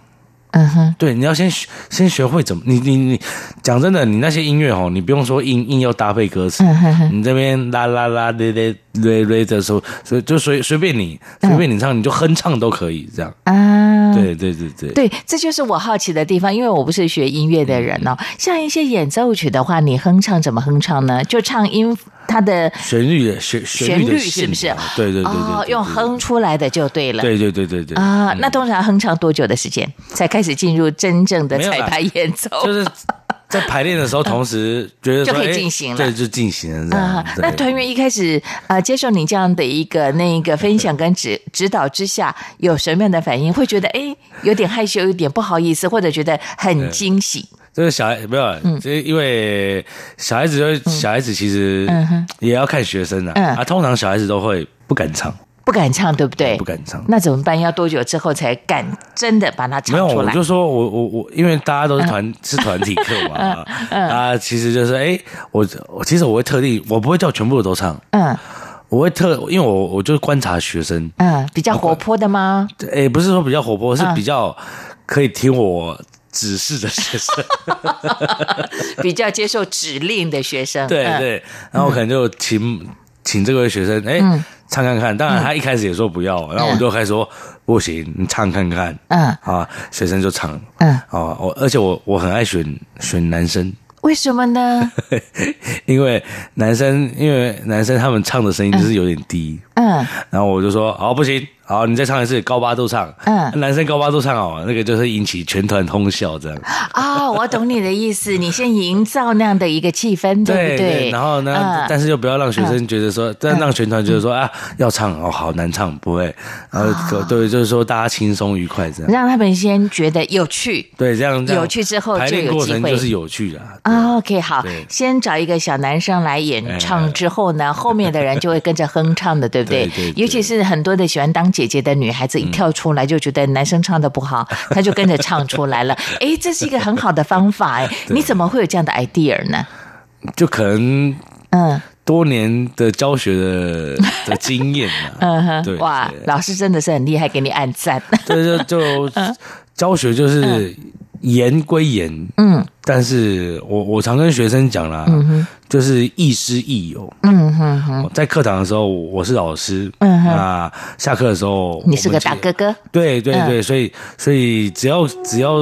嗯哼，对，你要先先学会怎么，你你你，讲真的，你那些音乐哦，你不用说音音要搭配歌词，你这边啦啦啦咧咧咧咧的时候，所以就随随便你随便你唱，你就哼唱都可以这样啊。对对对对，对，这就是我好奇的地方，因为我不是学音乐的人哦。像一些演奏曲的话，你哼唱怎么哼唱呢？就唱音。它的旋律的旋旋律是不是？对对对对，用哼出来的就对了。对对对对对啊！那通常哼唱多久的时间才开始进入真正的彩排演奏？就是在排练的时候，同时觉得就可以进行了，对，就进行了啊。那团员一开始啊，接受你这样的一个那一个分享跟指指导之下，有什么样的反应？会觉得哎，有点害羞，有点不好意思，或者觉得很惊喜？这个小孩没有，因为小孩子小孩子其实也要看学生啊。嗯嗯、啊，通常小孩子都会不敢唱，不敢唱，对不对？不敢唱，那怎么办？要多久之后才敢真的把它唱出来？没有，我就说我我我，因为大家都是团、嗯、是团体课嘛，嗯、啊，其实就是哎，我我其实我会特地，我不会叫全部都唱，嗯。我会特，因为我我就观察学生，嗯，比较活泼的吗？诶，不是说比较活泼，是比较可以听我指示的学生，嗯、比较接受指令的学生。对对，嗯、然后我可能就请请这位学生，诶、嗯、唱看看。当然他一开始也说不要，嗯、然后我就开始说、嗯、不行，你唱看看。嗯，啊，学生就唱，嗯，啊，我而且我我很爱选选男生。为什么呢？因为男生，因为男生他们唱的声音就是有点低，嗯，嗯然后我就说，好，不行，好，你再唱一次高八度唱，嗯，男生高八度唱哦，那个就是引起全团哄笑这样。哦，我懂你的意思，你先营造那样的一个气氛，对不对？对然后呢，嗯、但是又不要让学生觉得说，但、嗯、让全团觉得说、嗯、啊，要唱哦，好难唱，不会，然后、哦、对，就是说大家轻松愉快这样，让他们先觉得有趣，对，这样, 这样有趣之后就有机会，排练过程就是有趣的。Oh, OK 好，先找一个小男生来演唱之后呢，后面的人就会跟着哼唱的，对不对？对对对尤其是很多的喜欢当姐姐的女孩子，一跳出来就觉得男生唱的不好，她、嗯、就跟着唱出来了。哎，这是一个很好的方法哎，你怎么会有这样的 idea 呢？就可能嗯。多年的教学的的经验啊，嗯哼，对，哇，老师真的是很厉害，给你按赞。对，就就教学就是言归言，嗯，但是我我常跟学生讲啦，嗯哼，就是亦师亦友，嗯哼哼，在课堂的时候我是老师，嗯哼，啊，下课的时候你是个大哥哥，对对对，所以所以只要只要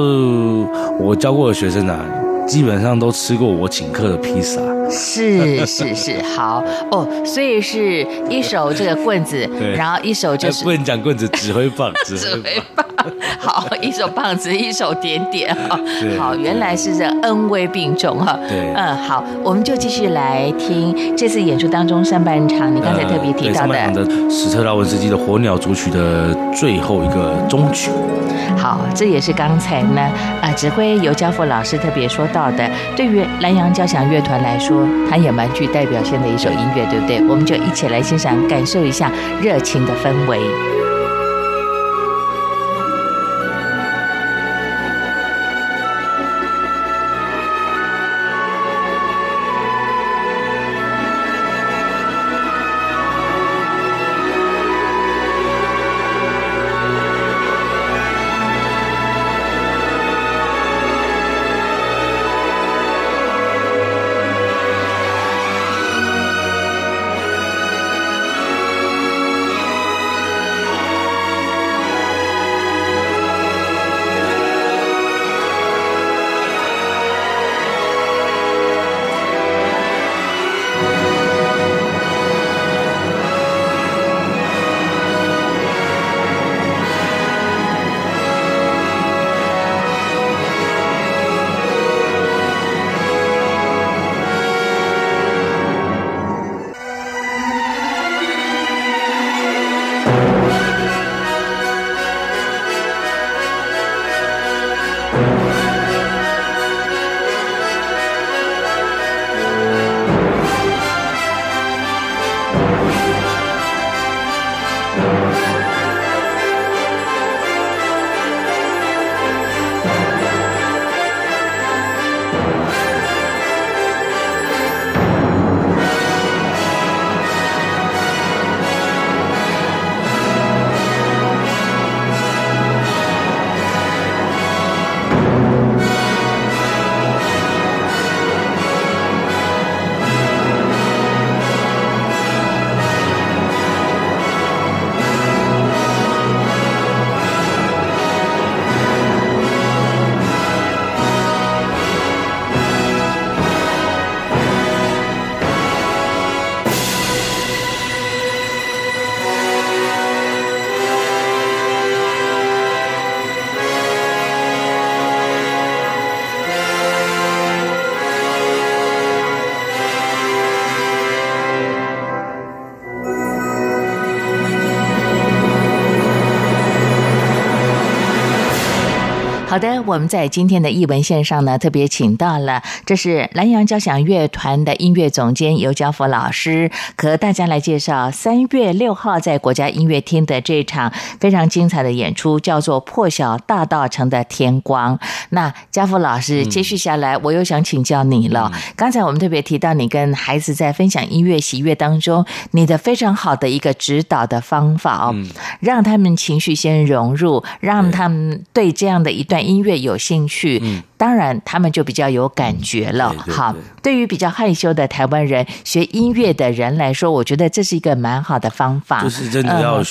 我教过的学生啊。基本上都吃过我请客的披萨，是是是，好哦，所以是一手这个棍子，然后一手就是不能讲棍子，指挥棒，指挥棒，好，一手棒子，一手点点，好，原来是这恩威并重哈，对，嗯，好，我们就继续来听这次演出当中上半场，你刚才特别提到的、呃、的史特拉文斯基的《火鸟组曲》的最后一个终曲。好，这也是刚才呢啊、呃，指挥尤嘉富老师特别说到的，对于南洋交响乐团来说，它也蛮具代表性的一首音乐，对不对？我们就一起来欣赏、感受一下热情的氛围。好的，我们在今天的艺文线上呢，特别请到了，这是南洋交响乐团的音乐总监尤家福老师，和大家来介绍三月六号在国家音乐厅的这场非常精彩的演出，叫做《破晓大道城的天光》。那家福老师，接续下来我又想请教你了、嗯、刚才我们特别提到你跟孩子在分享音乐喜悦当中，你的非常好的一个指导的方法、哦嗯、让他们情绪先融入，让他们对这样的一段音乐有兴趣、嗯、当然他们就比较有感觉了、嗯、对对对。好，对于比较害羞的台湾人，学音乐的人来说，我觉得这是一个蛮好的方法，就是真的要、嗯、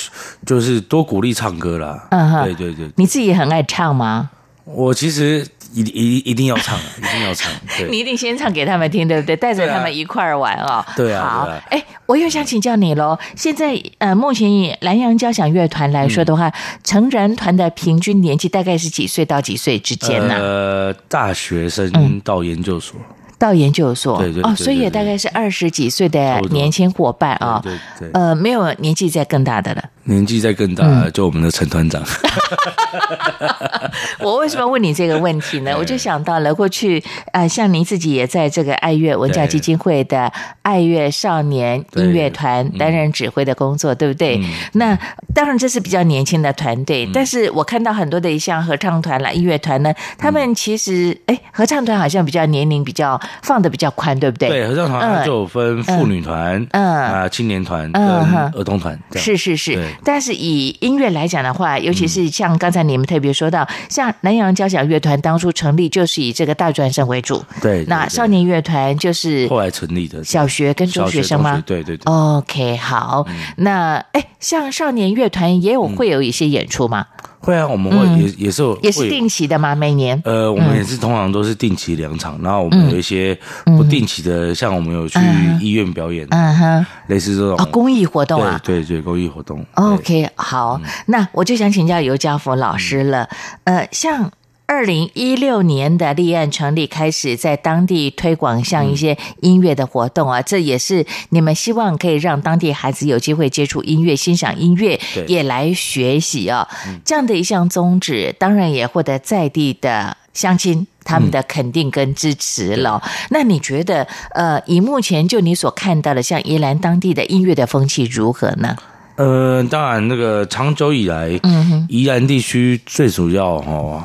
就是多鼓励唱歌啦、嗯、对对对。你自己很爱唱吗？我其实一一一定要唱，一定要唱。对你一定先唱给他们听，对不对？带着他们一块儿玩哦。对啊。好，哎、啊，我又想请教你喽。现在呃，目前以南洋交响乐团来说的话，嗯、成人团的平均年纪大概是几岁到几岁之间呢、啊？呃，大学生到研究所。嗯，到研究所。对对对对对对对。哦，所以也大概是二十几岁的年轻伙伴啊、哦，对对对对，呃，没有年纪再更大的了。年纪再更大、嗯，就我们的陈团长。我为什么问你这个问题呢？我就想到了过去，呃，像您自己也在这个爱乐文教基金会的爱乐少年音乐团担任指挥的工作， 对， 对不对、嗯？那当然这是比较年轻的团队，嗯、但是我看到很多的像合唱团啦、音乐团呢，他们其实，哎、嗯，合唱团好像比较年龄比较。放的比较宽，对不对？对，合唱团就有分妇女团、嗯啊、青年团跟儿童团。嗯、是是是，但是以音乐来讲的话，尤其是像刚才你们特别说到，嗯、像南洋交响乐团当初成立就是以这个大专生为主， 对， 对， 对。那少年乐团就是后来成立的，小学跟中学生吗？对对对。OK， 好，嗯、那哎，像少年乐团也有会有一些演出吗？嗯会啊，我们会也、嗯、也是也是定期的吗？每年？呃，我们也是通常都是定期两场、嗯，然后我们有一些不定期的，嗯、像我们有去医院表演，嗯哼，类似这种、哦、公益活动啊，对对对，公益活动。OK， 好、嗯，那我就想请教尤家福老师了，嗯、呃，像。二零一六年的立案成立开始，在当地推广像一些音乐的活动啊、嗯，这也是你们希望可以让当地孩子有机会接触音乐、欣赏音乐，也来学习啊、嗯。这样的一项宗旨，当然也获得在地的乡亲他们的肯定跟支持了。嗯、那你觉得，呃，以目前就你所看到的，像宜兰当地的音乐的风气如何呢？呃，当然，那个长久以来，嗯、宜兰地区最主要哦。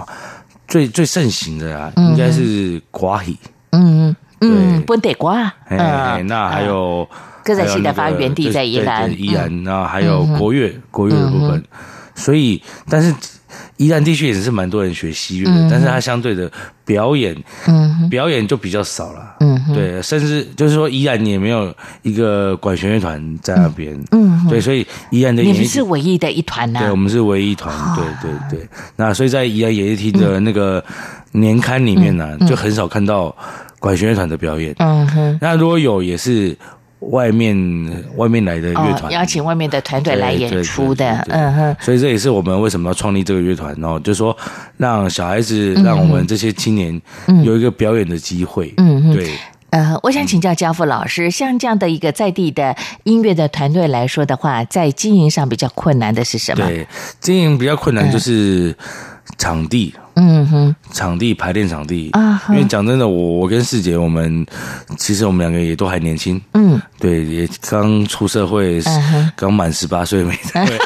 最最盛行的啊，应该是歌戏，嗯嗯，本地歌啊，哎，那还有歌仔戏的发源地在宜兰，宜兰，然后还有国乐，国乐的部分，所以，但是宜兰地区也是蛮多人学西乐的，但是它相对的表演，嗯，表演就比较少了，嗯，对，甚至就是说宜兰也没有一个管弦乐团在那边，嗯，对，所以宜兰的你们是唯一的一团呐、啊，对，我们是唯一团，对对对，那所以在宜兰演艺厅的那个年刊里面呢、啊嗯嗯，就很少看到管弦乐团的表演，嗯哼，那如果有也是。外面外面来的乐团、哦，邀请外面的团队来演出的，嗯哼，所以这也是我们为什么要创立这个乐团哦，就是说让小孩子，让我们这些青年有一个表演的机会，嗯，对。呃，我想请教家福老师，像这样的一个在地的音乐的团队来说的话，在经营上比较困难的是什么？对，经营比较困难就是场地。嗯嗯哼，场地排练场地啊，因为讲真的，我我跟世杰，我们其实我们两个也都还年轻，嗯，对，也刚出社会，刚满十八岁没对，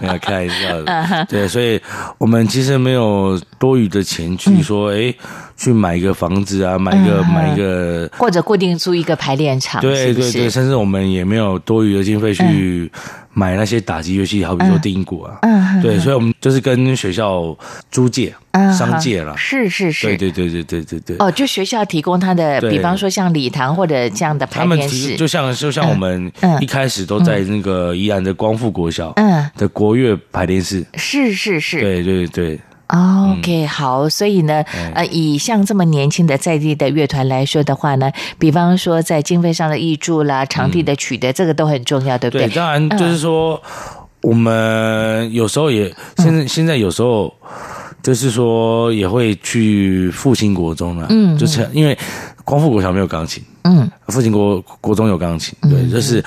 没有开玩笑的，对，所以我们其实没有多余的钱去说，哎，去买一个房子啊，买一个买一个，或者固定租一个排练场，对对对，甚至我们也没有多余的经费去买那些打击乐器，好比说定鼓啊，嗯，对，所以我们就是跟学校租借、商借啦，是是是，对对对对对对对。哦，就学校提供他的，比方说像礼堂或者这样的排练室，就像就像我们一开始都在那个宜兰的光复国小的国乐排练室，是是是，对对对。OK， 好，所以呢，呃，以像这么年轻的在地的乐团来说的话呢，比方说在经费上的挹注啦，场地的取得，嗯、这个都很重要，对不对？对，当然就是说，嗯、我们有时候也现在、嗯、现在有时候就是说也会去复兴国中啦，嗯，就是因为光复国小没有钢琴，嗯，复兴国国中有钢琴，对，嗯、就是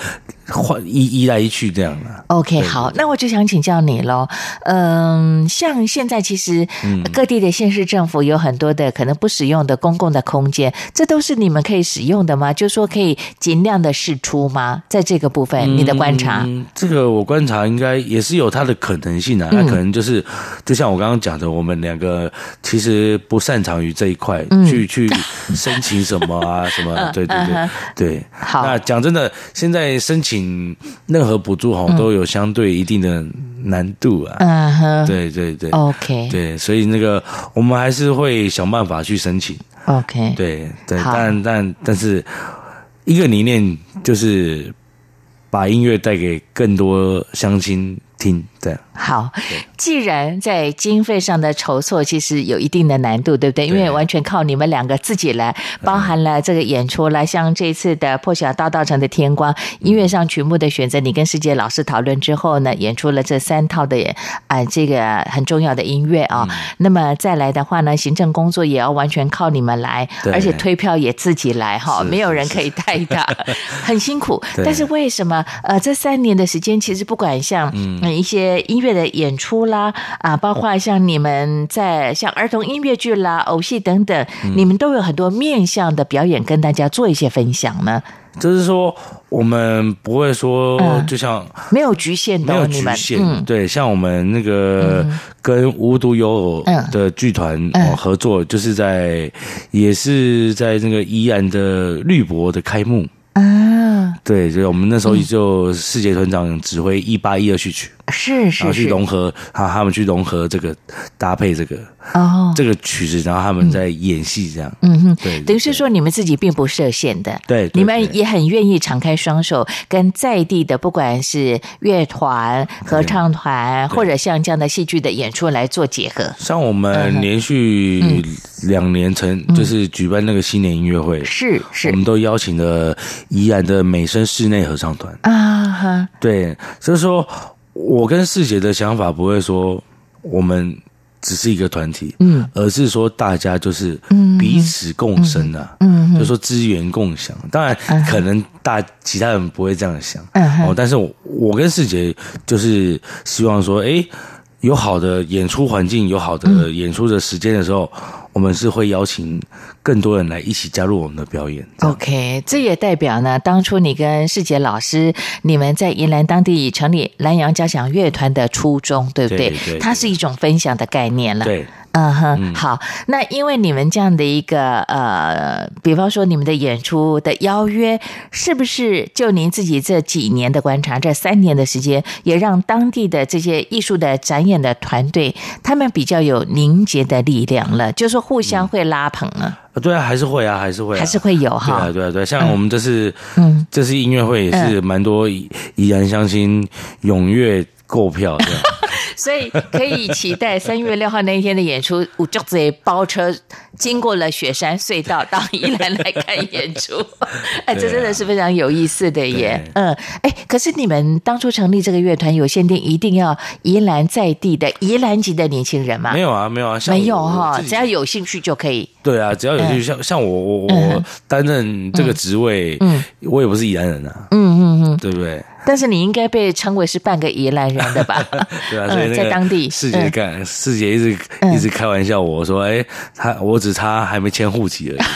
换一一来一去这样啦。OK， 好，那我就想请教你咯，嗯，像现在其实各地的县市政府有很多的可能不使用的公共的空间，这都是你们可以使用的吗？就说可以尽量的释出吗？在这个部分，你的观察，嗯、这个我观察应该也是有它的可能性啊。那可能就是就像我刚刚讲的，我们两个其实不擅长于这一块，嗯、去去申请什么啊什么，对对对对。好，那讲真的，现在申请。请任何补助都有相对一定的难度啊，嗯哼，对对对 ，OK， 对，所以那个我们还是会想办法去申请 ，OK， 对对，但但但是一个理念就是把音乐带给更多乡亲听，这样。好，既然在经费上的筹措其实有一定的难度，对不对？因为完全靠你们两个自己来，包含了这个演出啦，像这次的破晓大稻埕的天光，音乐上曲目的选择，你跟世杰老师讨论之后呢，演出了这三套的啊、呃，这个很重要的音乐啊、哦。嗯、那么再来的话呢，行政工作也要完全靠你们来，而且推票也自己来哈，没有人可以代打，很辛苦。但是为什么呃这三年的时间，其实不管像、嗯、一些音乐的演出啦，啊，包括像你们在像儿童音乐剧啦、偶戏等等，嗯、你们都有很多面向的表演跟大家做一些分享呢。就是说，我们不会说，就像、嗯、没有局限的，没有局限。嗯、对，像我们那个跟无独有偶的剧团、嗯嗯哦、合作，就是在也是在那个宜兰的绿博的开幕。啊，对，所以我们那时候就世杰团长指挥一八一二序曲，是是是，然后去融合，然后他们去融合这个搭配这个哦这个曲子，然后他们在演戏这样，嗯哼，对，等于是说你们自己并不设限的，对，你们也很愿意敞开双手，跟在地的不管是乐团、合唱团，或者像这样的戏剧的演出来做结合。像我们连续两年成就是举办那个新年音乐会，是是，我们都邀请了宜兰的美声室内合唱团啊哈，对，所以说我跟世杰的想法不会说我们只是一个团体，嗯，而是说大家就是彼此共生啊，嗯，嗯嗯嗯就说资源共享。当然，可能大其他人不会这样想，嗯、哦，但是我我跟世杰就是希望说，哎、欸，有好的演出环境，有好的演出的时间的时候。嗯我们是会邀请更多人来一起加入我们的表演。这 OK， 这也代表呢，当初你跟世杰老师，你们在宜兰当地成立南洋交响乐团的初衷，对不对？对对对，它是一种分享的概念了。对。嗯哼，好，那因为你们这样的一个呃，比方说你们的演出的邀约，是不是就您自己这几年的观察，这三年的时间，也让当地的这些艺术的展演的团队，他们比较有凝结的力量了，就是说互相会拉捧了。嗯对啊，还是会啊，还是会、啊，还是会有哈。对啊，对啊，对啊，像我们这次，嗯，这次音乐会也是蛮多宜兰乡亲踊跃购票的，所以可以期待三月六号那一天的演出。五角子包车经过了雪山隧道到宜兰来看演出，哎，这真的是非常有意思的耶。啊、嗯，哎，可是你们当初成立这个乐团有限定一定要宜兰在地的宜兰籍的年轻人吗？没有啊，没有啊，像没有哈、哦，只要有兴趣就可以。对啊，只要有。像像我我我担任这个职位，嗯，我也不是宜兰人啊，嗯嗯嗯，对不对？但是你应该被称为是半个宜兰人的吧？对啊，所以、那個嗯、在当地世杰干世杰一直、嗯、一直开玩笑我说，哎、欸，他我只差还没迁户籍而已。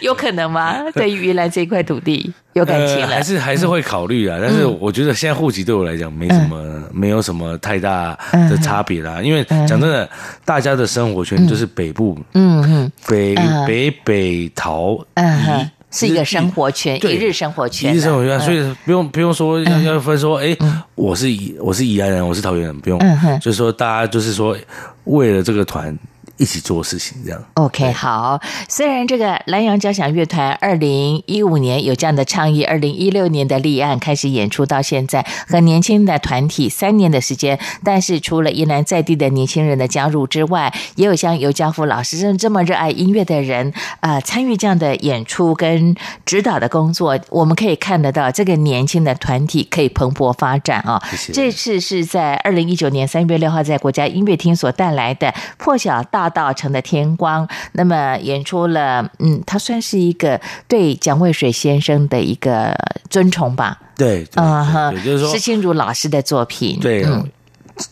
有可能吗？对于宜兰这块土地有感情了，呃、还是还是会考虑啊、嗯。但是我觉得现在户籍对我来讲没什么、嗯，没有什么太大的差别啦、嗯。因为讲真的、嗯，大家的生活圈就是北部，嗯嗯，北、嗯、北北桃宜。嗯是一个生活圈，一日生活圈、啊，一日生活圈、啊嗯，所以不用不用说要、嗯、要分说，哎、欸嗯，我是宜我是宜兰人，我是桃园人，不用，嗯、就是说大家就是说为了这个团一起做事情这样。OK， 好，虽然这个南洋交响乐团二零一五年有这样的倡议，二零一六年的立案开始演出到现在，和年轻的团体三年的时间，但是除了宜兰在地的年轻人的加入之外，也有像尤家福老师这么热爱音乐的人啊、呃，参与这样的演出跟指导的工作，我们可以看得到这个年轻的团体可以蓬勃发展啊、哦。这次是在二零一九年三月六号在国家音乐厅所带来的《破晓大》。大稻埕的天光，那么演出了，嗯，它算是一个对蒋渭水先生的一个尊崇吧。对，啊，也就是说，施清如老师的作品。对，嗯、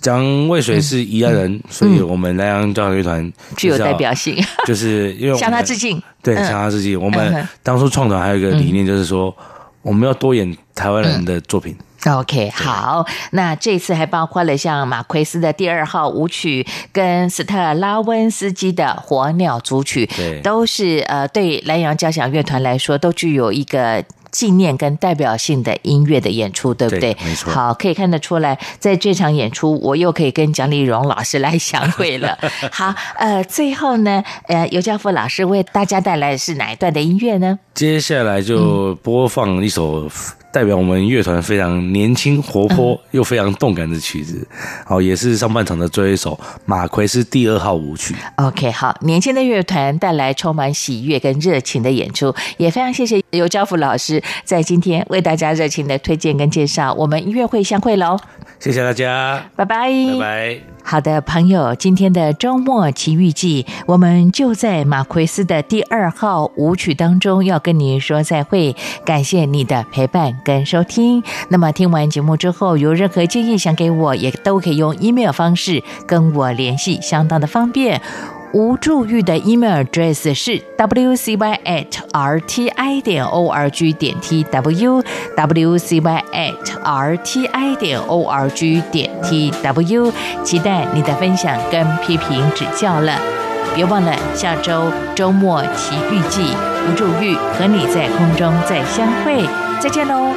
蒋渭水是宜兰人、嗯，所以我们南洋交响乐团具有代表性，就是因为向他致敬。对，向他致敬、嗯。我们当初创团还有一个理念，就是说、嗯、我们要多演台湾人的作品。嗯OK， 好，那这次还包括了像马奎斯的第二号舞曲跟斯特拉温斯基的火鸟组曲，都是呃对南洋交响乐团来说都具有一个纪念跟代表性的音乐的演出，对不对？对，没错。好，可以看得出来，在这场演出，我又可以跟蒋丽蓉老师来相会了。好，呃，最后呢，呃，尤家福老师为大家带来的是哪一段的音乐呢？接下来就播放一首代表我们乐团非常年轻、活泼又非常动感的曲子，好、嗯，也是上半场的最后一首马奎斯第二号舞曲。OK， 好，年轻的乐团带来充满喜悦跟热情的演出，也非常谢谢尤家福老师。在今天为大家热情的推荐跟介绍，我们音乐会相会喽！谢谢大家，拜拜，拜拜。好的，朋友，今天的周末奇遇记，我们就在马奎斯的第二号舞曲当中要跟你说再会。感谢你的陪伴跟收听。那么听完节目之后，有任何建议想给我，也都可以用 email 方式跟我联系，相当的方便。吴祝玉的 email address 是 w c y at r t i 点 o r g 点 t w w c y at r t i 点 o r g 点 t w， 期待你的分享跟批评指教了。别忘了下周周末奇遇记，吴祝玉和你在空中再相会，再见喽。